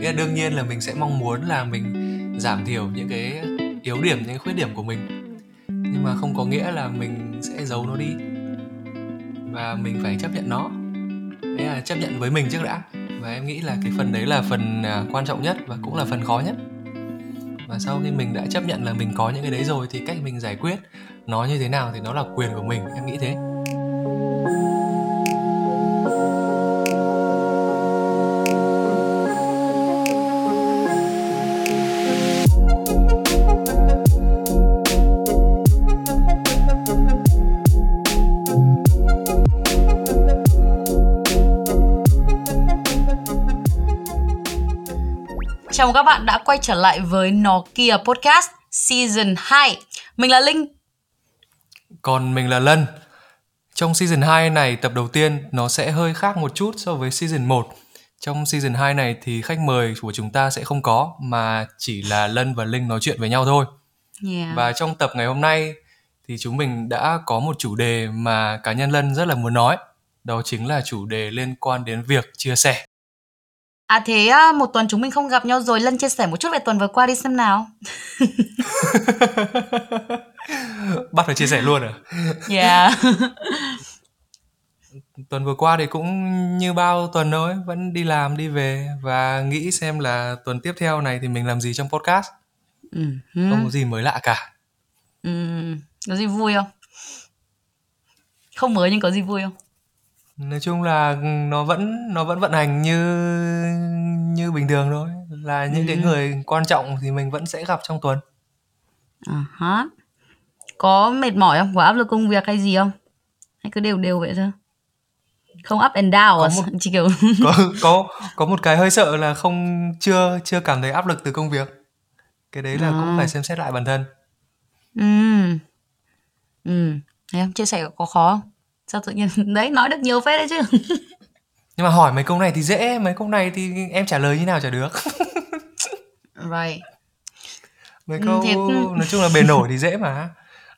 Nghĩa là đương nhiên là mình sẽ mong muốn là mình giảm thiểu những cái yếu điểm, những cái khuyết điểm của mình, nhưng mà không có nghĩa là mình sẽ giấu nó đi, và mình phải chấp nhận nó. Đấy là chấp nhận với mình trước đã. Và em nghĩ là cái phần đấy là phần quan trọng nhất và cũng là phần khó nhất. Và sau khi mình đã chấp nhận là mình có những cái đấy rồi thì cách mình giải quyết nó như thế nào thì nó là quyền của mình, em nghĩ thế. Chào mừng các bạn đã quay trở lại với Nó Kia Podcast Season 2. Mình là Linh. Còn mình là Lân. Trong Season 2 này, tập đầu tiên nó sẽ hơi khác một chút so với Season 1. Trong Season 2 này thì khách mời của chúng ta sẽ không có, mà chỉ là Lân và Linh nói chuyện với nhau thôi. Yeah. Và trong tập ngày hôm nay thì chúng mình đã có một chủ đề mà cá nhân Lân rất là muốn nói. Đó chính là chủ đề liên quan đến việc chia sẻ. À thế một tuần chúng mình không gặp nhau rồi, Lân chia sẻ một chút về tuần vừa qua đi xem nào. Bắt phải chia sẻ luôn à? Yeah. Tuần vừa qua thì cũng như bao tuần thôi, vẫn đi làm, đi về và nghĩ xem là tuần tiếp theo này thì mình làm gì trong podcast. Không có gì mới lạ cả. Có gì vui không? Không mới nhưng có gì vui không? Nói chung là nó vẫn vận hành như bình thường thôi. Là những cái người quan trọng thì mình vẫn sẽ gặp trong tuần. Có mệt mỏi không? Có áp lực công việc hay gì không? Hay cứ đều đều vậy thôi? Không up and down à? Chỉ kiểu có một cái hơi sợ là chưa cảm thấy áp lực từ công việc. Cái đấy là cũng phải xem xét lại bản thân. Thấy không? Chia sẻ có khó không? Sao tự nhiên đấy, nói được nhiều phết đấy chứ. Nhưng mà hỏi mấy câu này thì dễ, mấy câu này thì em trả lời như nào chả được. Right. Mấy câu thì... nói chung là bề nổi thì dễ mà.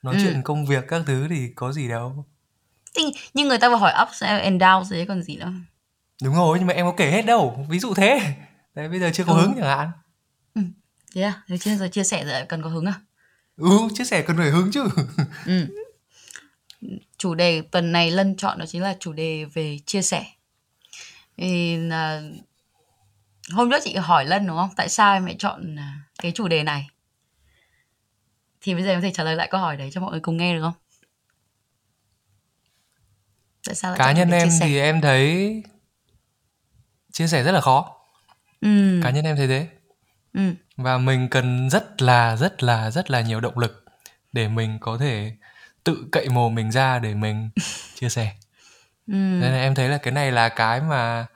Nói chuyện công việc các thứ thì có gì đâu. Nhưng người ta vừa hỏi ups and downs đấy còn gì nữa. Đúng rồi, nhưng mà em có kể hết đâu. Ví dụ thế. Đấy, bây giờ chưa có hứng chẳng hạn. Yeah, thế rồi chia sẻ rồi cần có hứng à? Chia sẻ cần phải hứng chứ. Chủ đề tuần này Lân chọn đó chính là chủ đề về chia sẻ. Hôm trước chị hỏi Lân đúng không? Tại sao em lại chọn cái chủ đề này? Thì bây giờ em có thể trả lời lại câu hỏi đấy cho mọi người cùng nghe được không? Tại sao lại cá nhân em thì em thấy chia sẻ rất là khó. Cá nhân em thấy thế. Và mình cần rất là nhiều động lực để mình có thể tự cậy mồ mình ra để mình chia sẻ. Nên là em thấy là cái này là cái mà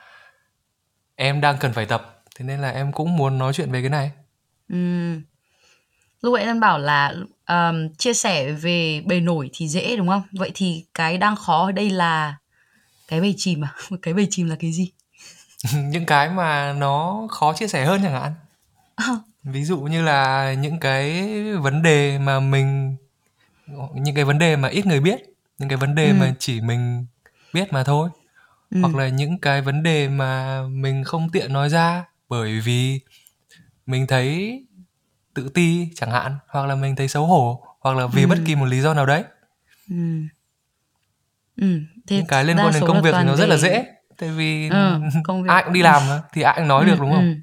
em đang cần phải tập. Thế nên là em cũng muốn nói chuyện về cái này. Lúc ấy Lân bảo là chia sẻ về bề nổi thì dễ đúng không? Vậy thì cái đang khó ở đây là cái bề chìm à? Cái bề chìm là cái gì? Những cái mà nó khó chia sẻ hơn chẳng hạn. Ví dụ như là những cái vấn đề mà mình... những cái vấn đề mà ít người biết, những cái vấn đề mà chỉ mình biết mà thôi. Hoặc là những cái vấn đề mà mình không tiện nói ra bởi vì mình thấy tự ti chẳng hạn, hoặc là mình thấy xấu hổ, hoặc là vì bất kỳ một lý do nào đấy. Những cái liên quan đến công việc thì nó rất là dễ. Tại vì ai cũng đi làm thì ai cũng nói được đúng không?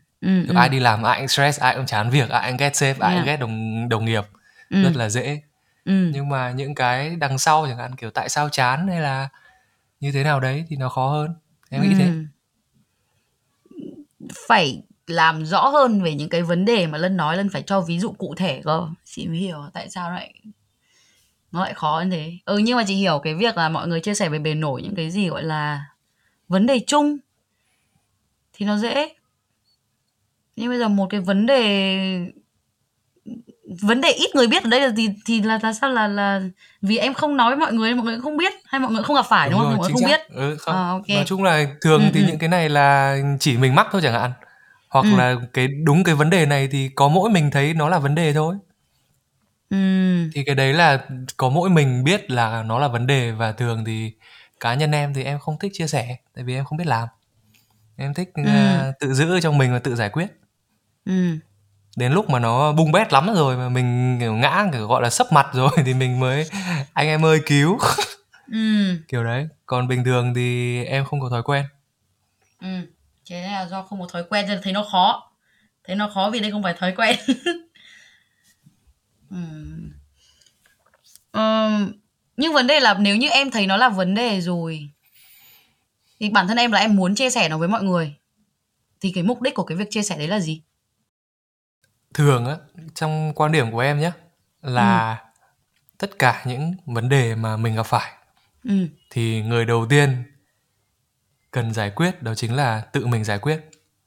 Ai đi làm, ai cũng stress, ai cũng chán việc, ai cũng ghét sếp, ai cũng ghét đồng nghiệp. Rất là dễ. Nhưng mà những cái đằng sau chẳng hạn kiểu tại sao chán hay là như thế nào đấy thì nó khó hơn. Em nghĩ thế. Phải làm rõ hơn về những cái vấn đề mà Lân nói, Lân phải cho ví dụ cụ thể cơ. Chị mới hiểu tại sao nó lại khó như thế. Nhưng mà chị hiểu cái việc là mọi người chia sẻ về bề nổi, những cái gì gọi là vấn đề chung thì nó dễ. Nhưng bây giờ một cái vấn đề ít người biết ở đây là gì thì là sao, là vì em không nói với mọi người không biết, hay mọi người không gặp phải đúng không? Rồi, mọi người không biết. Okay. Nói chung là thường thì những cái này là chỉ mình mắc thôi chẳng hạn, hoặc là cái đúng cái vấn đề này thì có mỗi mình thấy nó là vấn đề thôi. Thì cái đấy là có mỗi mình biết là nó là vấn đề, và thường thì cá nhân em thì em không thích chia sẻ tại vì em không biết làm. Em thích tự giữ trong mình và tự giải quyết. Đến lúc mà nó bung bét lắm rồi mà mình kiểu ngã, kiểu gọi là sấp mặt rồi thì mình mới anh em ơi cứu. Kiểu đấy. Còn bình thường thì em không có thói quen. Thế là do không có thói quen nên thấy nó khó. Thấy nó khó vì đây không phải thói quen. Nhưng vấn đề là nếu như em thấy nó là vấn đề rồi thì bản thân em là em muốn chia sẻ nó với mọi người, thì cái mục đích của cái việc chia sẻ đấy là gì? Thường á, trong quan điểm của em nhé, là tất cả những vấn đề mà mình gặp phải thì người đầu tiên cần giải quyết đó chính là tự mình giải quyết.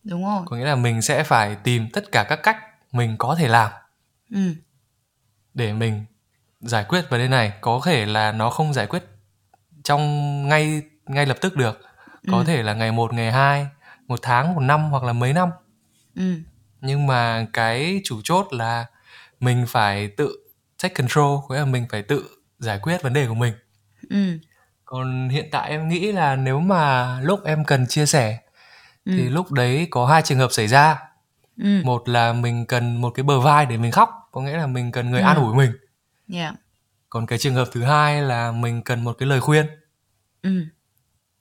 Đúng rồi. Có nghĩa là mình sẽ phải tìm tất cả các cách mình có thể làm để mình giải quyết vấn đề này. Có thể là nó không giải quyết trong ngay lập tức được, có thể là ngày 1, ngày 2, một tháng, một năm hoặc là mấy năm. Nhưng mà cái chủ chốt là mình phải tự take control, có nghĩa là mình phải tự giải quyết vấn đề của mình. Còn hiện tại em nghĩ là nếu mà lúc em cần chia sẻ thì lúc đấy có hai trường hợp xảy ra. Một là mình cần một cái bờ vai để mình khóc, có nghĩa là mình cần người an ủi mình. Còn cái trường hợp thứ hai là mình cần một cái lời khuyên.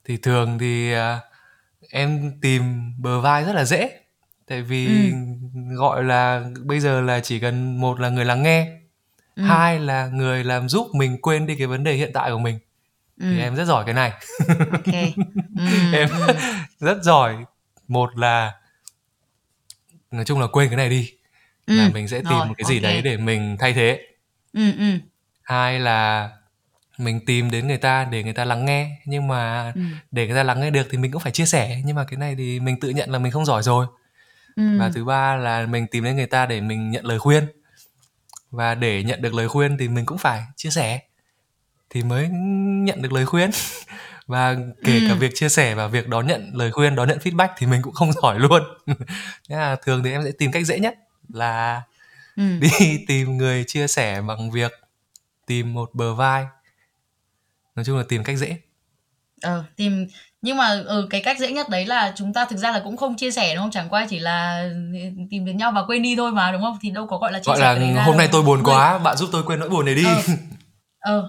Thì thường thì em tìm bờ vai rất là dễ. Tại vì gọi là bây giờ là chỉ cần một là người lắng nghe, hai là người làm giúp mình quên đi cái vấn đề hiện tại của mình. Thì em rất giỏi cái này. Okay. Em rất giỏi. Một là nói chung là quên cái này đi, là mình sẽ tìm một cái gì đấy để mình thay thế. Hai là mình tìm đến người ta để người ta lắng nghe. Nhưng mà để người ta lắng nghe được thì mình cũng phải chia sẻ. Nhưng mà cái này thì mình tự nhận là mình không giỏi rồi. Và thứ ba là mình tìm đến người ta để mình nhận lời khuyên. Và để nhận được lời khuyên thì mình cũng phải chia sẻ thì mới nhận được lời khuyên. Và kể cả việc chia sẻ và việc đón nhận lời khuyên, đón nhận feedback thì mình cũng không giỏi luôn. Thế là thường thì em sẽ tìm cách dễ nhất là đi tìm người chia sẻ bằng việc tìm một bờ vai. Nói chung là tìm cách dễ. Tìm. Nhưng mà cái cách dễ nhất đấy là chúng ta thực ra là cũng không chia sẻ đúng không? Chẳng qua chỉ là tìm đến nhau và quên đi thôi mà đúng không? Thì đâu có gọi là chia sẻ. Gọi là hôm nay tôi buồn quá, bạn giúp tôi quên nỗi buồn này đi.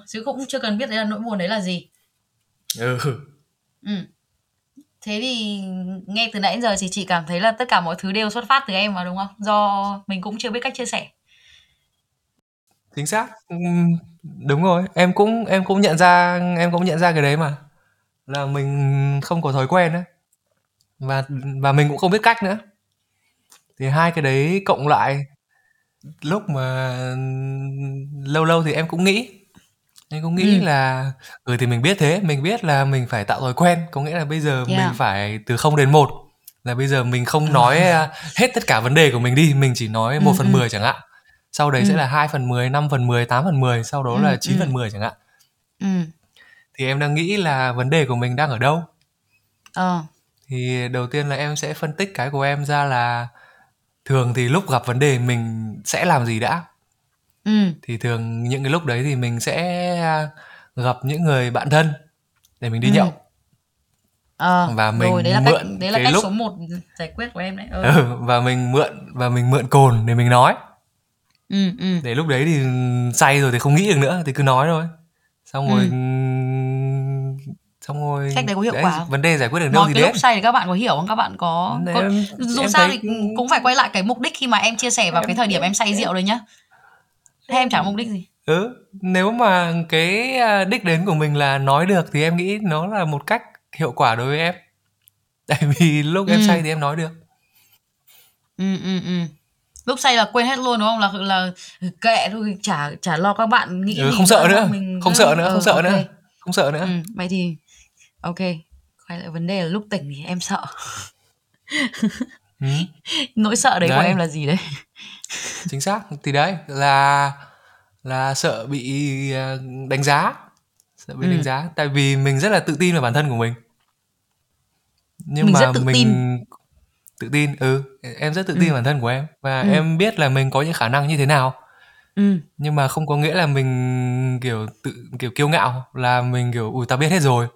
Chứ cũng chưa cần biết đấy là nỗi buồn đấy là gì. Thế thì nghe từ nãy đến giờ thì chị cảm thấy là tất cả mọi thứ đều xuất phát từ em mà đúng không? Do mình cũng chưa biết cách chia sẻ. Chính xác. Đúng rồi, em cũng nhận ra cái đấy mà. Là mình không có thói quen đấy. Và mình cũng không biết cách nữa. Thì hai cái đấy cộng lại, lúc mà lâu thì em cũng nghĩ là thì mình biết là mình phải tạo thói quen. Có nghĩa là bây giờ mình phải từ 0 đến 1. Là bây giờ mình không nói hết tất cả vấn đề của mình đi. Mình chỉ nói 1 phần 10 chẳng hạn. Sau đấy sẽ là 2 phần 10, 5 phần 10, 8 phần 10. Sau đó là 9 phần 10 chẳng hạn. Thì em đang nghĩ là vấn đề của mình đang ở đâu. Thì đầu tiên là em sẽ phân tích cái của em ra là thường thì lúc gặp vấn đề mình sẽ làm gì đã. Thì thường những cái lúc đấy thì mình sẽ gặp những người bạn thân để mình đi nhậu. Và mình rồi, mượn đấy là cái lúc số 1 giải quyết của em đấy. Và mình mượn cồn để mình nói. Để lúc đấy thì say rồi thì không nghĩ được nữa thì cứ nói thôi. Xong rồi cách đấy có hiệu quả không? Vấn đề giải quyết được đâu thì đấy. Nói cái lúc say thì các bạn có hiểu không? Các bạn có dù sao thì cũng phải quay lại cái mục đích khi mà em chia sẻ vào cái thời điểm em say rượu đấy nhá. Thế em chẳng mục đích gì. Nếu mà cái đích đến của mình là nói được thì em nghĩ nó là một cách hiệu quả đối với em. Tại vì lúc em say thì em nói được. Lúc say là quên hết luôn đúng không? Là kệ thôi, chả lo các bạn nghĩ gì. Không sợ nữa. Không sợ nữa. Vậy thì ok, quay lại vấn đề là lúc tỉnh thì em sợ. Nỗi sợ đấy của em là gì đấy? Chính xác. Thì đấy là sợ bị đánh giá. Đánh giá. Tại vì mình rất là tự tin vào bản thân của mình. Nhưng mình mà rất tự tin. Em rất tự tin bản thân của em. Và em biết là mình có những khả năng như thế nào. Nhưng mà không có nghĩa là mình kiểu kiêu ngạo. Là mình kiểu tao biết hết rồi.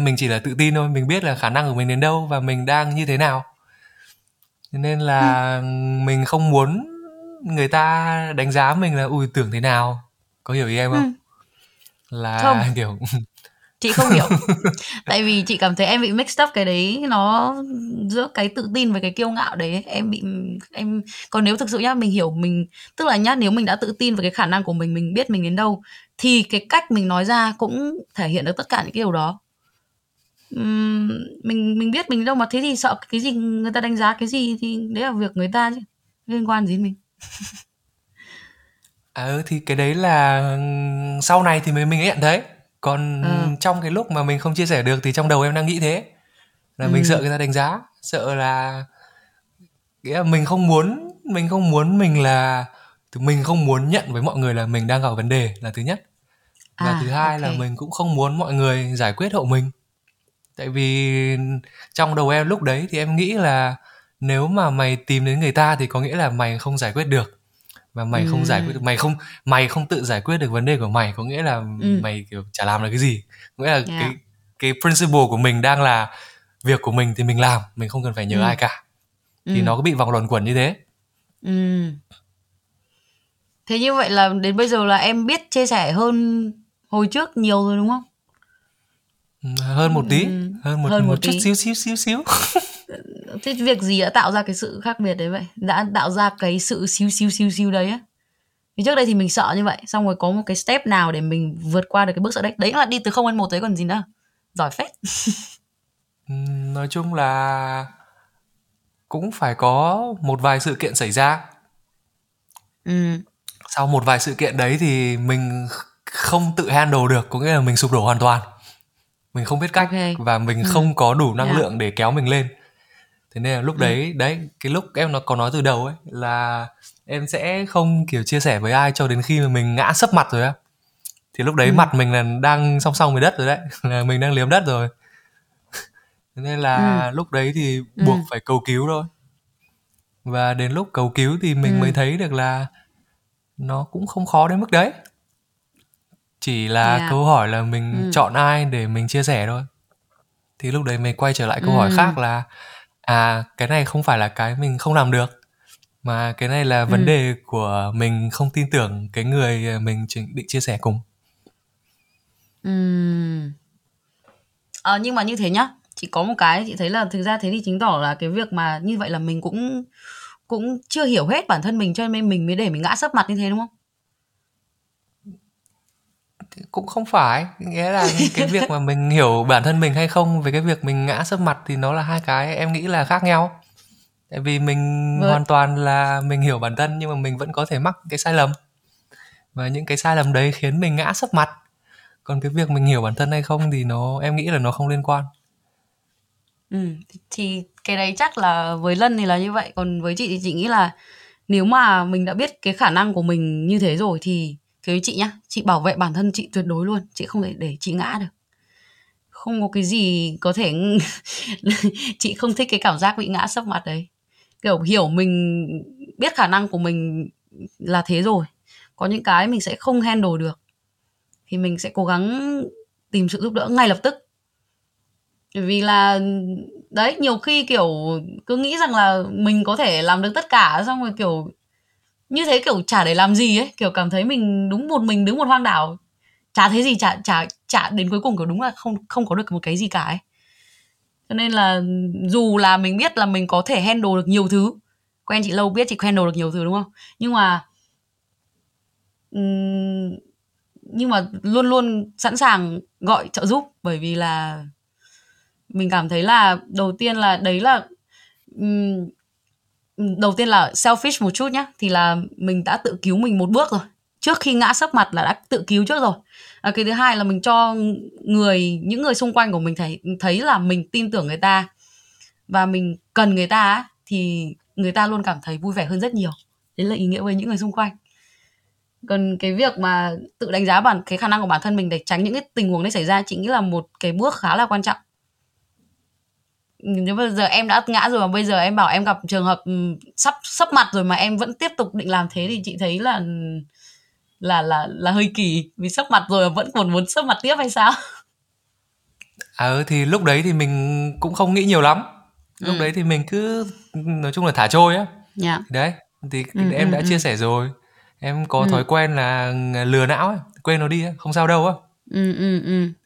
Mình chỉ là tự tin thôi, mình biết là khả năng của mình đến đâu và mình đang như thế nào. Cho nên là mình không muốn người ta đánh giá mình là ui tưởng thế nào. Có hiểu ý em không? Là không. Kiểu chị không hiểu. Tại vì chị cảm thấy em bị mixed up cái đấy, nó giữa cái tự tin với cái kiêu ngạo đấy. Em còn nếu thực sự nhá, mình hiểu mình, tức là nhá, nếu mình đã tự tin về cái khả năng của mình biết mình đến đâu thì cái cách mình nói ra cũng thể hiện được tất cả những cái điều đó. Mình biết mình đến đâu mà, thế thì sợ cái gì, người ta đánh giá cái gì thì đấy là việc người ta chứ, liên quan gì mình. Thì cái đấy là sau này thì mình nhận thấy. Còn trong cái lúc mà mình không chia sẻ được thì trong đầu em đang nghĩ thế. Là mình sợ người ta đánh giá, sợ là mình không muốn nhận với mọi người là mình đang gặp vấn đề, là thứ nhất. Và thứ hai là mình cũng không muốn mọi người giải quyết hộ mình. Tại vì trong đầu em lúc đấy thì em nghĩ là nếu mà mày tìm đến người ta thì có nghĩa là mày không giải quyết được. Mà mày không giải quyết được, mày không tự giải quyết được vấn đề của mày, có nghĩa là mày kiểu chả làm được cái gì. Có nghĩa là cái principle của mình đang là việc của mình thì mình làm, mình không cần phải nhờ ai cả. Thì nó cứ bị vòng luẩn quẩn như thế. Thế như vậy là đến bây giờ là em biết chia sẻ hơn hồi trước nhiều rồi đúng không? Hơn một tí, hơn một tí. xíu. Thế việc gì đã tạo ra cái sự khác biệt đấy vậy? Đã tạo ra cái sự xíu đấy á? Vì trước đây thì mình sợ như vậy, xong rồi có một cái step nào để mình vượt qua được cái bước sợ đấy? Đấy là đi từ 0 đến 1 tới còn gì nữa. Giỏi phết. Nói chung là cũng phải có một vài sự kiện xảy ra. Sau một vài sự kiện đấy thì mình không tự handle được, có nghĩa là mình sụp đổ hoàn toàn. Mình không biết cách và mình không có đủ năng lượng để kéo mình lên. Thế nên là lúc đấy, cái lúc em có nói từ đầu ấy là em sẽ không kiểu chia sẻ với ai cho đến khi mà mình ngã sấp mặt rồi á. Thì lúc đấy mặt mình là đang song song với đất rồi đấy, là mình đang liếm đất rồi. Thế nên là lúc đấy thì buộc phải cầu cứu thôi. Và đến lúc cầu cứu thì mình mới thấy được là nó cũng không khó đến mức đấy. Chỉ là câu hỏi là mình chọn ai để mình chia sẻ thôi. Thì lúc đấy mình quay trở lại câu hỏi khác là cái này không phải là cái mình không làm được, mà cái này là vấn đề của mình không tin tưởng cái người mình định chia sẻ cùng. Nhưng mà như thế nhá, chị có một cái chị thấy là thực ra thế thì chứng tỏ là cái việc mà như vậy là mình cũng chưa hiểu hết bản thân mình, cho nên mình mới để mình ngã sấp mặt như thế đúng không? Cũng không phải, nghĩa là cái việc mà mình hiểu bản thân mình hay không với cái việc mình ngã sấp mặt thì nó là hai cái em nghĩ là khác nhau. Tại vì mình hoàn toàn là mình hiểu bản thân nhưng mà mình vẫn có thể mắc cái sai lầm, và những cái sai lầm đấy khiến mình ngã sấp mặt. Còn cái việc mình hiểu bản thân hay không thì nó, em nghĩ là nó không liên quan. Thì cái đấy chắc là với Lân thì là như vậy. Còn với chị thì chị nghĩ là nếu mà mình đã biết cái khả năng của mình như thế rồi thì thế chị nhá, chị bảo vệ bản thân chị tuyệt đối luôn. Chị không thể để chị ngã được. Không có cái gì có thể chị không thích cái cảm giác bị ngã sấp mặt đấy. Kiểu hiểu mình, biết khả năng của mình là thế rồi, có những cái mình sẽ không handle được thì mình sẽ cố gắng tìm sự giúp đỡ ngay lập tức. Vì là đấy, nhiều khi kiểu cứ nghĩ rằng là mình có thể làm được tất cả, xong rồi kiểu như thế kiểu chả để làm gì ấy, kiểu cảm thấy mình đúng một mình, đứng một hoang đảo, chả thấy gì, chả đến cuối cùng kiểu đúng là không có được một cái gì cả ấy. Cho nên là dù là mình biết là mình có thể handle được nhiều thứ, quen chị lâu biết chị handle được nhiều thứ đúng không, nhưng mà luôn luôn sẵn sàng gọi trợ giúp, bởi vì là mình cảm thấy là đầu tiên là selfish một chút nhá, thì là mình đã tự cứu mình một bước rồi, trước khi ngã sấp mặt là đã tự cứu trước rồi. Cái thứ hai là mình cho những người xung quanh của mình thấy là mình tin tưởng người ta và mình cần người ta, thì người ta luôn cảm thấy vui vẻ hơn rất nhiều. Đấy là ý nghĩa với những người xung quanh. Còn cái việc mà tự đánh giá cái khả năng của bản thân mình để tránh những cái tình huống đấy xảy ra, chị nghĩ là một cái bước khá là quan trọng. Nếu bây giờ em đã ngã rồi mà bây giờ em bảo em gặp trường hợp sắp mặt rồi mà em vẫn tiếp tục định làm thế thì chị thấy là hơi kỳ, vì sắp mặt rồi mà vẫn còn muốn sắp mặt tiếp hay sao? Thì lúc đấy thì mình cũng không nghĩ nhiều lắm. Lúc đấy thì mình cứ nói chung là thả trôi á. Đấy, thì em đã chia sẻ rồi. Em có thói quen là lừa não ấy, quên nó đi ấy, không sao đâu á.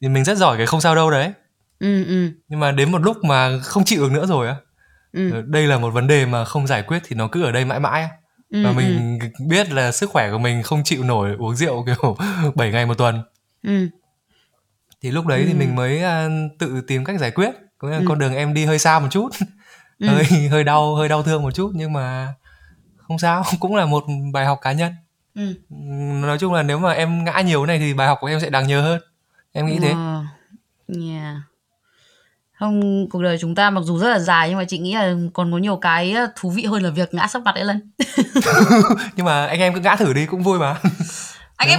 Thì mình rất giỏi cái không sao đâu đấy. Nhưng mà đến một lúc mà không chịu được nữa rồi á. Đây là một vấn đề mà không giải quyết thì nó cứ ở đây mãi mãi á. Và mình biết là sức khỏe của mình không chịu nổi uống rượu kiểu 7 ngày một tuần. Thì lúc đấy thì mình mới tự tìm cách giải quyết. Có nghĩa là con đường em đi hơi xa một chút, hơi đau thương một chút, nhưng mà không sao, cũng là một bài học cá nhân. Nói chung là nếu mà em ngã nhiều này thì bài học của em sẽ đáng nhớ hơn. Em nghĩ thế. Không, cuộc đời chúng ta mặc dù rất là dài nhưng mà chị nghĩ là còn có nhiều cái thú vị hơn là việc ngã sắp mặt ấy lần. Nhưng mà anh em cứ ngã thử đi cũng vui mà. Anh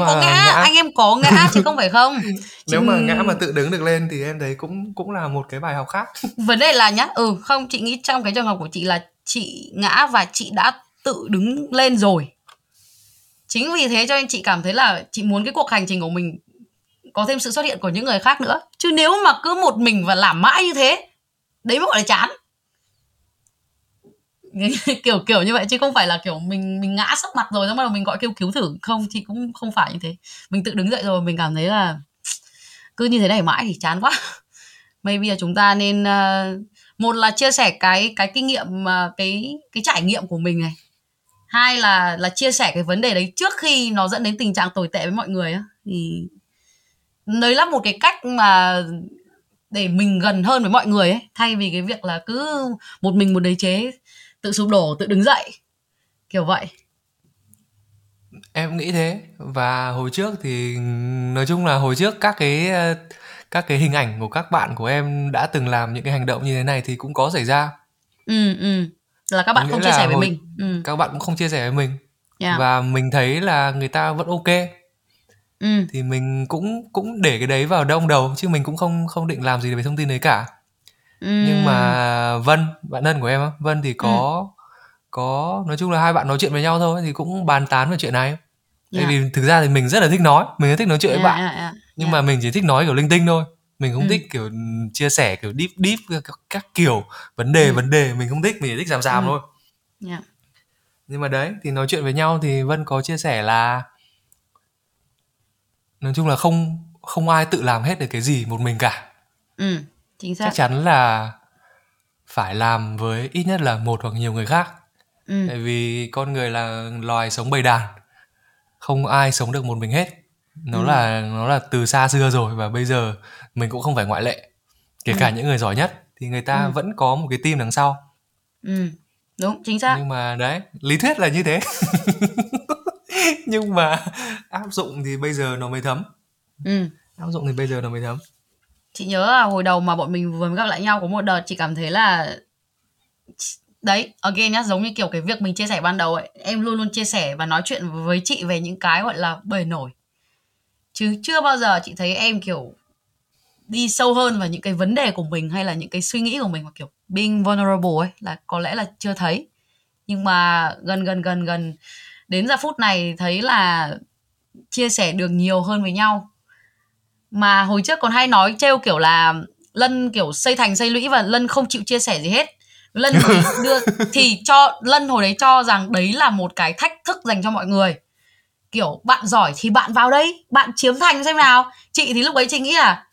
em có ngã chứ không phải không. Nếu mà ngã mà tự đứng được lên thì em thấy cũng là một cái bài học khác. Vấn đề là nhá, không, chị nghĩ trong cái trường hợp của chị là chị ngã và chị đã tự đứng lên rồi. Chính vì thế cho nên chị cảm thấy là chị muốn cái cuộc hành trình của mình có thêm sự xuất hiện của những người khác nữa. Chứ nếu mà cứ một mình và làm mãi như thế, đấy mới gọi là chán. kiểu như vậy, chứ không phải là kiểu mình ngã sấp mặt rồi xong bắt đầu mình gọi kêu cứu thử. Không, thì cũng không phải như thế. Mình tự đứng dậy rồi, mình cảm thấy là cứ như thế này mãi thì chán quá. Maybe là chúng ta nên một là chia sẻ cái kinh nghiệm, cái trải nghiệm của mình này. Hai là chia sẻ cái vấn đề đấy trước khi nó dẫn đến tình trạng tồi tệ với mọi người á. Thì đấy là một cái cách mà để mình gần hơn với mọi người ấy, thay vì cái việc là cứ một mình một đế chế, tự sụp đổ, tự đứng dậy kiểu vậy. Em nghĩ thế. Và hồi trước thì nói chung là hồi trước các cái hình ảnh của các bạn của em đã từng làm những cái hành động như thế này thì cũng có xảy ra. Là các bạn không chia sẻ với mình. Các bạn cũng không chia sẻ với mình. Và mình thấy là người ta vẫn ok. Thì mình cũng để cái đấy vào đông đầu, chứ mình cũng không định làm gì về thông tin đấy cả. Nhưng mà Vân, bạn thân của em á, Vân thì có nói chung là hai bạn nói chuyện với nhau thôi thì cũng bàn tán về chuyện này. Tại vì thực ra thì mình rất là thích nói, mình rất thích nói chuyện với bạn. Nhưng mà mình chỉ thích nói kiểu linh tinh thôi. Mình không thích kiểu chia sẻ kiểu deep các kiểu vấn đề mình không thích, mình chỉ thích giảm thôi. Nhưng mà đấy thì nói chuyện với nhau thì Vân có chia sẻ là nói chung là không ai tự làm hết được cái gì một mình cả. Chính xác. Chắc chắn là phải làm với ít nhất là một hoặc nhiều người khác. Tại vì con người là loài sống bầy đàn, không ai sống được một mình hết. Nó là từ xa xưa rồi, và bây giờ mình cũng không phải ngoại lệ. Kể cả những người giỏi nhất thì người ta vẫn có một cái team đằng sau. Đúng, chính xác. Nhưng mà đấy, lý thuyết là như thế. Nhưng mà áp dụng thì bây giờ nó mới thấm. Chị nhớ là hồi đầu mà bọn mình vừa mới gặp lại nhau có một đợt chị cảm thấy là đấy, again nhá, giống như kiểu cái việc mình chia sẻ ban đầu ấy, em luôn luôn chia sẻ và nói chuyện với chị về những cái gọi là bề nổi, chứ chưa bao giờ chị thấy em kiểu đi sâu hơn vào những cái vấn đề của mình hay là những cái suy nghĩ của mình, mà kiểu being vulnerable ấy là có lẽ là chưa thấy. Nhưng mà gần đến giờ phút này thấy là chia sẻ được nhiều hơn với nhau. Mà hồi trước còn hay nói trêu kiểu là Lân kiểu xây thành xây lũy và Lân không chịu chia sẻ gì hết. Lân Lân hồi đấy cho rằng đấy là một cái thách thức dành cho mọi người. Kiểu bạn giỏi thì bạn vào đây, bạn chiếm thành xem nào. Chị thì lúc ấy chị nghĩ là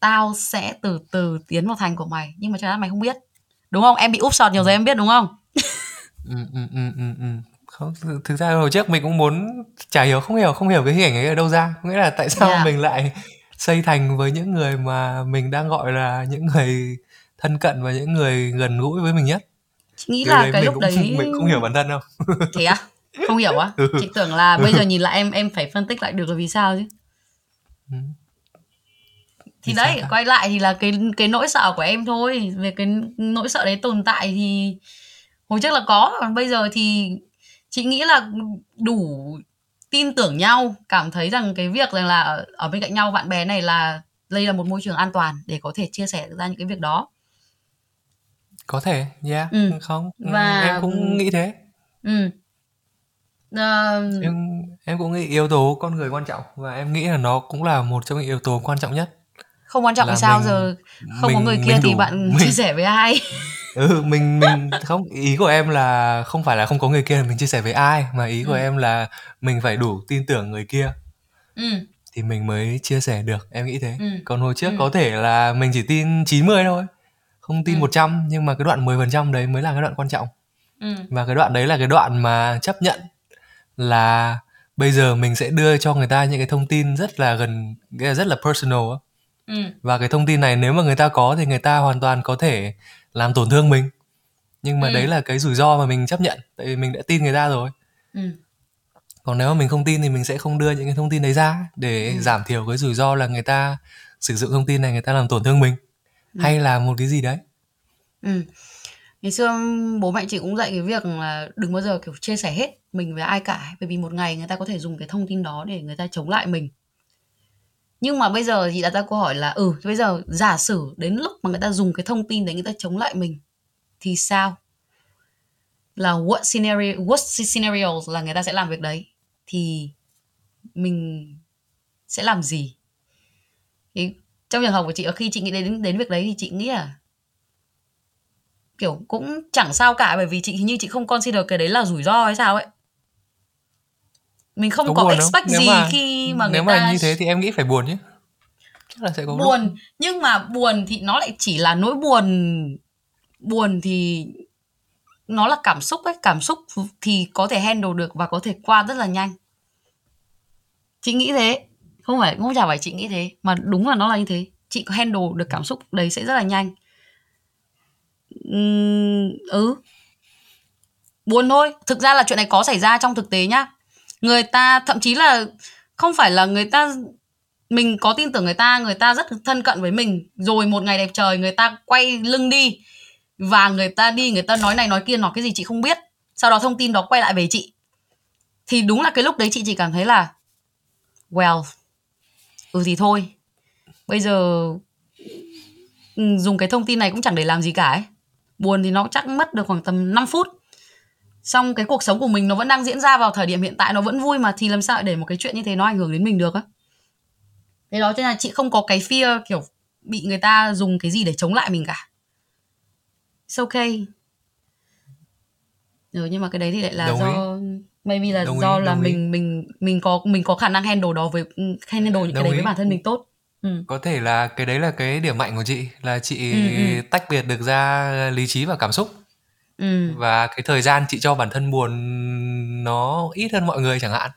tao sẽ từ từ tiến vào thành của mày, nhưng mà chắc là mày không biết. Đúng không? Em bị úp sọt nhiều rồi em biết đúng không? Không, thực ra hồi trước mình cũng muốn chả hiểu, không hiểu cái hình ảnh ấy ở đâu ra. Nghĩa là tại sao mình lại xây thành với những người mà mình đang gọi là những người thân cận và những người gần gũi với mình nhất. Chị nghĩ là cái lúc đấy mình không hiểu bản thân đâu. Thế à? Không hiểu á? Chị tưởng là bây giờ nhìn lại em phải phân tích lại được là vì sao chứ. Thì đấy, sao? Quay lại thì là cái nỗi sợ của em thôi. Về cái nỗi sợ đấy tồn tại thì hồi trước là có, còn bây giờ thì chị nghĩ là đủ tin tưởng nhau, cảm thấy rằng cái việc rằng là ở bên cạnh nhau bạn bè này là đây là một môi trường an toàn để có thể chia sẻ ra những cái việc đó. Có thể, không, và em cũng nghĩ thế. Em cũng nghĩ yếu tố con người quan trọng, và em nghĩ là nó cũng là một trong những yếu tố quan trọng nhất. Không quan trọng là sao giờ không có người kia thì bạn chia sẻ với ai. Mình không, ý của em là không phải là không có người kia là mình chia sẻ với ai, mà ý của em là mình phải đủ tin tưởng người kia thì mình mới chia sẻ được, em nghĩ thế. Còn hồi trước có thể là mình chỉ tin 90 thôi, không tin 100, nhưng mà cái đoạn 10% đấy mới là cái đoạn quan trọng. Và cái đoạn đấy là cái đoạn mà chấp nhận là bây giờ mình sẽ đưa cho người ta những cái thông tin rất là gần, rất là personal. Và cái thông tin này nếu mà người ta có thì người ta hoàn toàn có thể làm tổn thương mình. Nhưng mà đấy là cái rủi ro mà mình chấp nhận, tại vì mình đã tin người ta rồi. Còn nếu mà mình không tin thì mình sẽ không đưa những cái thông tin đấy ra, để giảm thiểu cái rủi ro là người ta sử dụng thông tin này, người ta làm tổn thương mình hay là một cái gì đấy. Ngày xưa bố mẹ chị cũng dạy cái việc là đừng bao giờ kiểu chia sẻ hết mình với ai cả, bởi vì một ngày người ta có thể dùng cái thông tin đó để người ta chống lại mình. Nhưng mà bây giờ chị đặt ra câu hỏi là bây giờ giả sử đến lúc mà người ta dùng cái thông tin đấy người ta chống lại mình thì sao? Là what scenario là người ta sẽ làm việc đấy, thì mình sẽ làm gì? Thì trong trường hợp của chị, khi chị nghĩ đến việc đấy thì chị nghĩ là kiểu cũng chẳng sao cả, bởi vì chị hình như chị không consider cái đấy là rủi ro hay sao ấy. Mình không có expect gì khi mà người ta... Nếu mà như thế thì em nghĩ phải buồn chứ. Chắc là sẽ có buồn, lúc... nhưng mà buồn thì nó lại chỉ là nỗi buồn. Buồn thì nó là cảm xúc ấy. Cảm xúc thì có thể handle được và có thể qua rất là nhanh. Chị nghĩ thế. Không chả phải chị nghĩ thế, mà đúng là nó là như thế. Chị có handle được cảm xúc đấy sẽ rất là nhanh. Buồn thôi. Thực ra là chuyện này có xảy ra trong thực tế nhá. Người ta thậm chí là không phải là người ta, mình có tin tưởng người ta rất thân cận với mình, rồi một ngày đẹp trời người ta quay lưng đi, và người ta nói này nói kia, nói cái gì chị không biết, sau đó thông tin đó quay lại về chị. Thì đúng là cái lúc đấy chị chỉ cảm thấy là thì thôi, bây giờ dùng cái thông tin này cũng chẳng để làm gì cả ấy. Buồn thì nó chắc mất được khoảng tầm 5 phút. Xong cái cuộc sống của mình nó vẫn đang diễn ra vào thời điểm hiện tại, nó vẫn vui mà, thì làm sao để một cái chuyện như thế nó ảnh hưởng đến mình được á. Thế đó, cho nên là chị không có cái fear kiểu bị người ta dùng cái gì để chống lại mình cả. It's okay. Rồi, nhưng mà cái đấy thì lại là mình có khả năng handle những cái đấy với bản thân mình tốt. Có thể là cái đấy là cái điểm mạnh của chị, là chị tách biệt được ra lý trí và cảm xúc. Và cái thời gian chị cho bản thân buồn nó ít hơn mọi người chẳng hạn.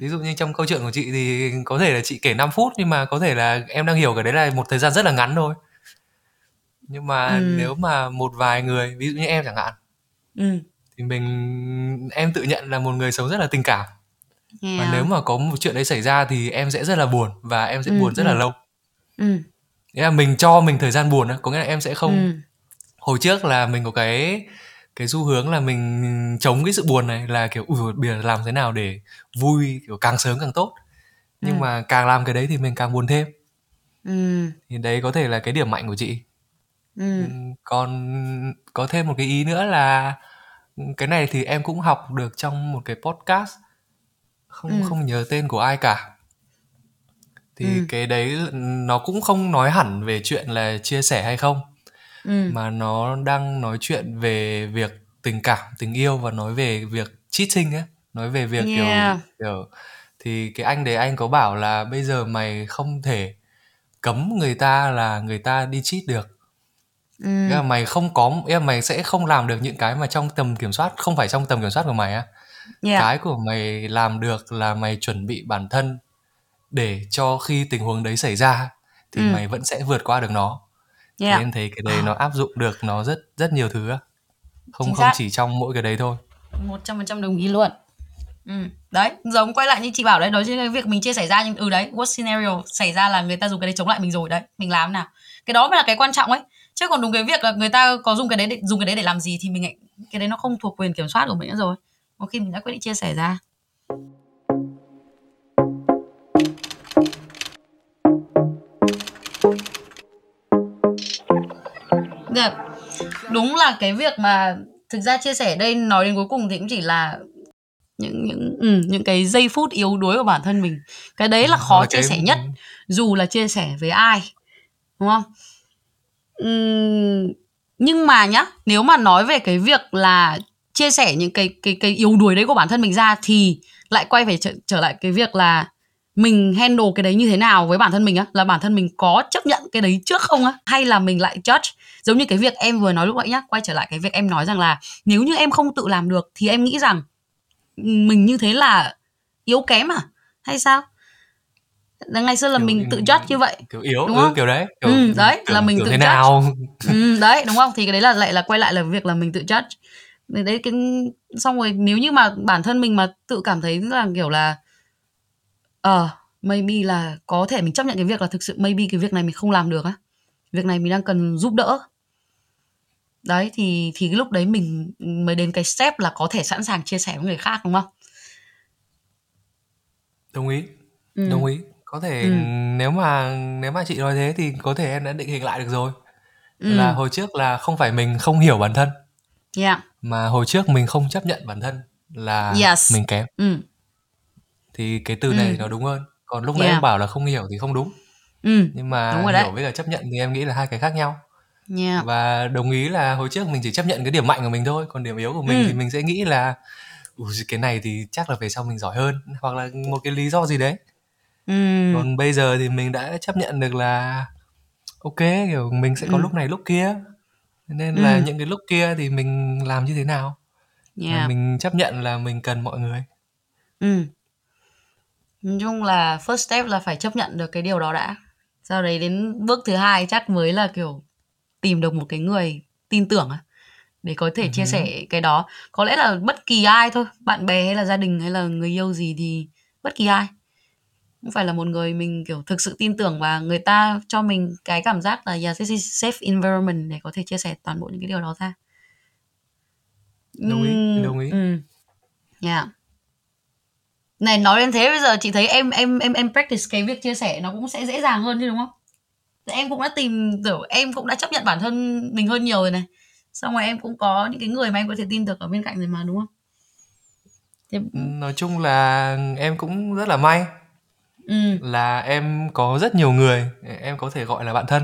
Ví dụ như trong câu chuyện của chị thì có thể là chị kể 5 phút, nhưng mà có thể là em đang hiểu cái đấy là một thời gian rất là ngắn thôi. Nhưng mà nếu mà một vài người, ví dụ như em chẳng hạn, thì em tự nhận là một người sống rất là tình cảm. Và nếu mà có một chuyện đấy xảy ra thì em sẽ rất là buồn, và em sẽ buồn rất là lâu. Nghĩa là mình cho mình thời gian buồn, có nghĩa là em sẽ không... Hồi trước là mình có cái xu hướng là mình chống cái sự buồn này, là kiểu bây giờ làm thế nào để vui kiểu càng sớm càng tốt. Nhưng mà càng làm cái đấy thì mình càng buồn thêm. Thì đấy có thể là cái điểm mạnh của chị. Còn có thêm một cái ý nữa là cái này thì em cũng học được trong một cái podcast, không nhớ tên của ai cả. Thì cái đấy nó cũng không nói hẳn về chuyện là chia sẻ hay không. Mà nó đang nói chuyện về việc tình cảm, tình yêu, và nói về việc cheating ấy. Nói về việc kiểu thì cái anh đấy, anh có bảo là bây giờ mày không thể cấm người ta là người ta đi cheat được. Nghĩa là mày sẽ không làm được những cái mà trong tầm kiểm soát, không phải trong tầm kiểm soát của mày á. Cái của mày làm được là mày chuẩn bị bản thân để cho khi tình huống đấy xảy ra thì mày vẫn sẽ vượt qua được nó. Thế em thấy cái đấy nó áp dụng được, nó rất nhiều thứ, không chỉ trong mỗi cái đấy thôi. 100% đồng ý luôn. Đấy, giống quay lại như chị bảo đấy, đối với cái việc mình chia sẻ ra, nhưng đấy, what scenario xảy ra là người ta dùng cái đấy chống lại mình rồi đấy, mình làm nào? Cái đó mới là cái quan trọng ấy. Chứ còn đúng cái việc là người ta có dùng cái đấy để làm gì thì mình cái đấy nó không thuộc quyền kiểm soát của mình nữa rồi. Một khi mình đã quyết định chia sẻ ra. Đúng là cái việc mà thực ra chia sẻ đây nói đến cuối cùng thì cũng chỉ là những cái giây phút yếu đuối của bản thân mình. Cái đấy là khó chia sẻ nhất, dù là chia sẻ với ai. đúng không? Nhưng mà nhá, nếu mà nói về cái việc là chia sẻ những cái yếu đuối đấy của bản thân mình ra thì lại quay phải trở lại cái việc là mình handle cái đấy như thế nào với bản thân mình á, là bản thân mình có chấp nhận cái đấy trước không á, hay là mình lại judge. Giống như cái việc em vừa nói lúc nãy nhá, quay trở lại cái việc em nói rằng là nếu như em không tự làm được thì em nghĩ rằng mình như thế là yếu kém à hay sao? Ngày xưa là kiểu, mình tự judge như vậy, kiểu yếu, đúng không? Kiểu đấy, kiểu, đấy kiểu, là mình tự thế judge nào? Đấy, đúng không? Thì cái đấy là lại là quay lại là việc là mình tự judge. Đấy, cái xong rồi nếu như mà bản thân mình mà tự cảm thấy là kiểu là maybe là có thể mình chấp nhận cái việc là thực sự maybe cái việc này mình không làm được á, việc này mình đang cần giúp đỡ. Đấy thì cái lúc đấy mình mới đến cái step là có thể sẵn sàng chia sẻ với người khác, đúng không? Đồng ý. Có thể nếu mà chị nói thế thì có thể em đã định hình lại được rồi. Là hồi trước là không phải mình không hiểu bản thân, mà hồi trước mình không chấp nhận bản thân là mình kém. Thì cái từ này nó đúng hơn. Còn lúc nãy em bảo là không hiểu thì không đúng. Nhưng mà đúng hiểu đấy, với cả chấp nhận thì em nghĩ là hai cái khác nhau. Và đồng ý là hồi trước mình chỉ chấp nhận cái điểm mạnh của mình thôi, còn điểm yếu của mình thì mình sẽ nghĩ là cái này thì chắc là về sau mình giỏi hơn, hoặc là một cái lý do gì đấy. Còn bây giờ thì mình đã chấp nhận được là ok, kiểu mình sẽ có lúc này lúc kia, nên là những cái lúc kia thì mình làm như thế nào. Mình chấp nhận là mình cần mọi người. Nói chung là first step là phải chấp nhận được cái điều đó đã. Sau đấy đến bước thứ hai chắc mới là kiểu tìm được một cái người tin tưởng để có thể chia sẻ cái đó. Có lẽ là bất kỳ ai thôi, bạn bè hay là gia đình hay là người yêu gì thì bất kỳ ai. Cũng phải là một người mình kiểu thực sự tin tưởng và người ta cho mình cái cảm giác là this is safe environment để có thể chia sẻ toàn bộ những cái điều đó ra. Đồng ý. Này, nói đến thế bây giờ chị thấy em practice cái việc chia sẻ nó cũng sẽ dễ dàng hơn chứ, đúng không? Em cũng đã tìm kiểu em cũng đã chấp nhận bản thân mình hơn nhiều rồi này. Xong rồi em cũng có những cái người mà em có thể tin được ở bên cạnh rồi mà, đúng không? Thế... Nói chung là em cũng rất là may là em có rất nhiều người em có thể gọi là bạn thân.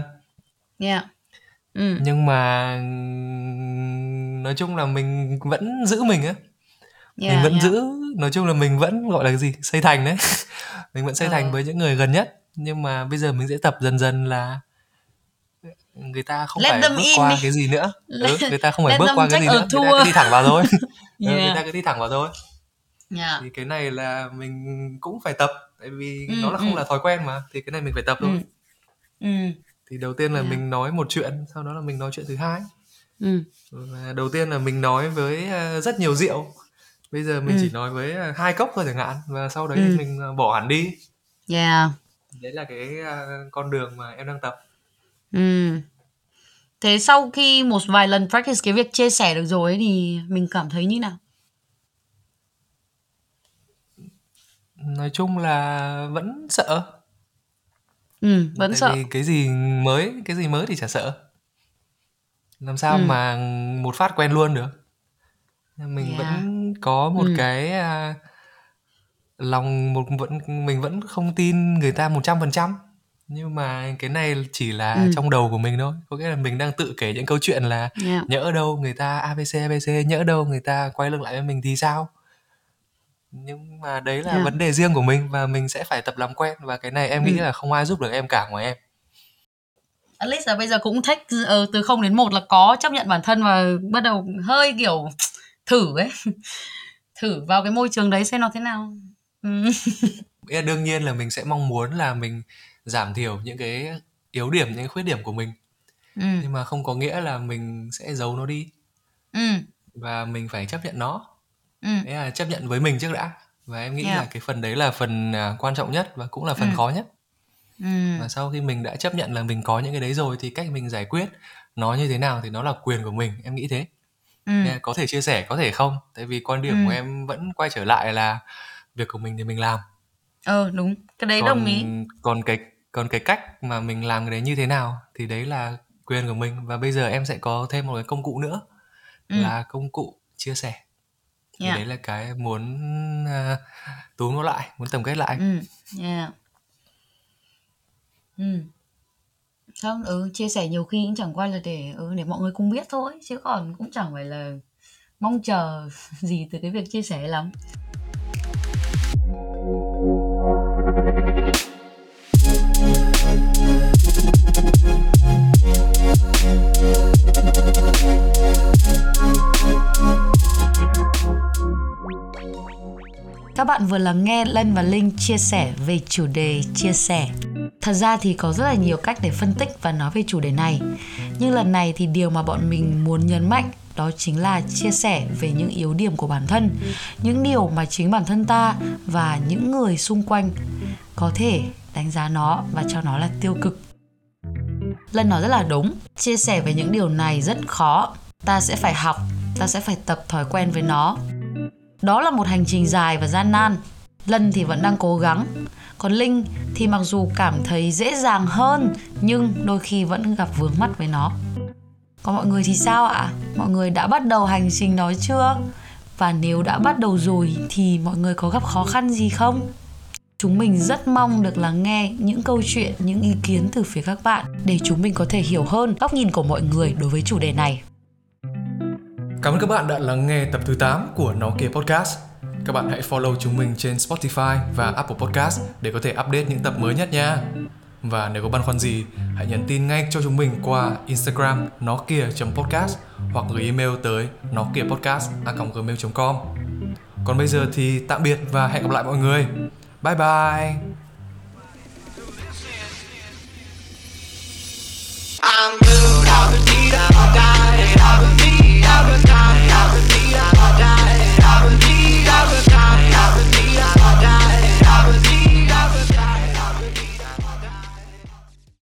Nhưng mà nói chung là mình vẫn giữ mình á. Mình vẫn giữ, nói chung là mình vẫn gọi là cái gì, xây thành đấy. Mình vẫn xây thành với những người gần nhất. Nhưng mà bây giờ mình sẽ tập dần dần là người ta không phải bước qua cái gì nữa. Người ta không phải bước qua cái gì nữa, người ta cứ đi thẳng vào thôi. Người ta cứ đi thẳng vào thôi. Thì cái này là mình cũng phải tập, tại vì nó là không là thói quen mà, thì cái này mình phải tập thôi. Thì đầu tiên là mình nói một chuyện, sau đó là mình nói chuyện thứ hai. Và đầu tiên là mình nói với rất nhiều rượu, bây giờ mình chỉ nói với 2 cốc thôi chẳng hạn, và sau đấy mình bỏ hẳn đi. Đấy là cái con đường mà em đang tập. Thế sau khi một vài lần practice cái việc chia sẻ được rồi ấy, thì mình cảm thấy như nào? Nói chung là vẫn sợ. Vẫn tại sợ. Vì cái gì mới thì chả sợ. Làm sao mà một phát quen luôn được. Mình vẫn có một cái lòng, mình vẫn không tin người ta 100%. Nhưng mà cái này chỉ là trong đầu của mình thôi. Có nghĩa là mình đang tự kể những câu chuyện là nhỡ đâu người ta ABC, nhỡ đâu người ta quay lưng lại với mình thì sao. Nhưng mà đấy là vấn đề riêng của mình và mình sẽ phải tập làm quen. Và cái này em nghĩ là không ai giúp được em cả ngoài em. At least là bây giờ cũng thích từ 0 đến 1 là có chấp nhận bản thân và bắt đầu hơi kiểu thử ấy. Thử vào cái môi trường đấy xem nó thế nào. Đương nhiên là mình sẽ mong muốn là mình giảm thiểu những cái yếu điểm, những cái khuyết điểm của mình. Nhưng mà không có nghĩa là mình sẽ giấu nó đi. Và mình phải chấp nhận nó. Đấy là chấp nhận với mình trước đã. Và em nghĩ là cái phần đấy là phần quan trọng nhất và cũng là phần khó nhất. Và sau khi mình đã chấp nhận là mình có những cái đấy rồi thì cách mình giải quyết nó như thế nào thì nó là quyền của mình. Em nghĩ thế. Có thể chia sẻ, có thể không. Tại vì quan điểm của em vẫn quay trở lại là việc của mình thì mình làm. Đúng, cái đấy đồng ý. Còn cái cách mà mình làm cái đấy như thế nào thì đấy là quyền của mình. Và bây giờ em sẽ có thêm một cái công cụ nữa là công cụ chia sẻ. Đấy là cái muốn túm nó lại, muốn tổng kết lại. Không, chia sẻ nhiều khi cũng chẳng qua là để mọi người cùng biết thôi, chứ còn cũng chẳng phải là mong chờ gì từ cái việc chia sẻ lắm. Các bạn vừa lắng nghe Lân và Linh chia sẻ về chủ đề chia sẻ. Thật ra thì có rất là nhiều cách để phân tích và nói về chủ đề này. Nhưng lần này thì điều mà bọn mình muốn nhấn mạnh đó chính là chia sẻ về những yếu điểm của bản thân, những điều mà chính bản thân ta và những người xung quanh có thể đánh giá nó và cho nó là tiêu cực. Lân nói rất là đúng, chia sẻ về những điều này rất khó. Ta sẽ phải học, ta sẽ phải tập thói quen với nó. Đó là một hành trình dài và gian nan. Lân thì vẫn đang cố gắng. Còn Linh thì mặc dù cảm thấy dễ dàng hơn nhưng đôi khi vẫn gặp vướng mắc với nó. Còn mọi người thì sao ạ? Mọi người đã bắt đầu hành trình đó chưa? Và nếu đã bắt đầu rồi thì mọi người có gặp khó khăn gì không? Chúng mình rất mong được lắng nghe những câu chuyện, những ý kiến từ phía các bạn để chúng mình có thể hiểu hơn góc nhìn của mọi người đối với chủ đề này. Cảm ơn các bạn đã lắng nghe tập thứ 8 của Nó Kia Podcast. Các bạn hãy follow chúng mình trên Spotify và Apple Podcast để có thể update những tập mới nhất nha. Và nếu có băn khoăn gì, hãy nhắn tin ngay cho chúng mình qua Instagram nokia.podcast hoặc gửi email tới nokiapodcast@gmail.com. Còn bây giờ thì tạm biệt và hẹn gặp lại mọi người. Bye bye!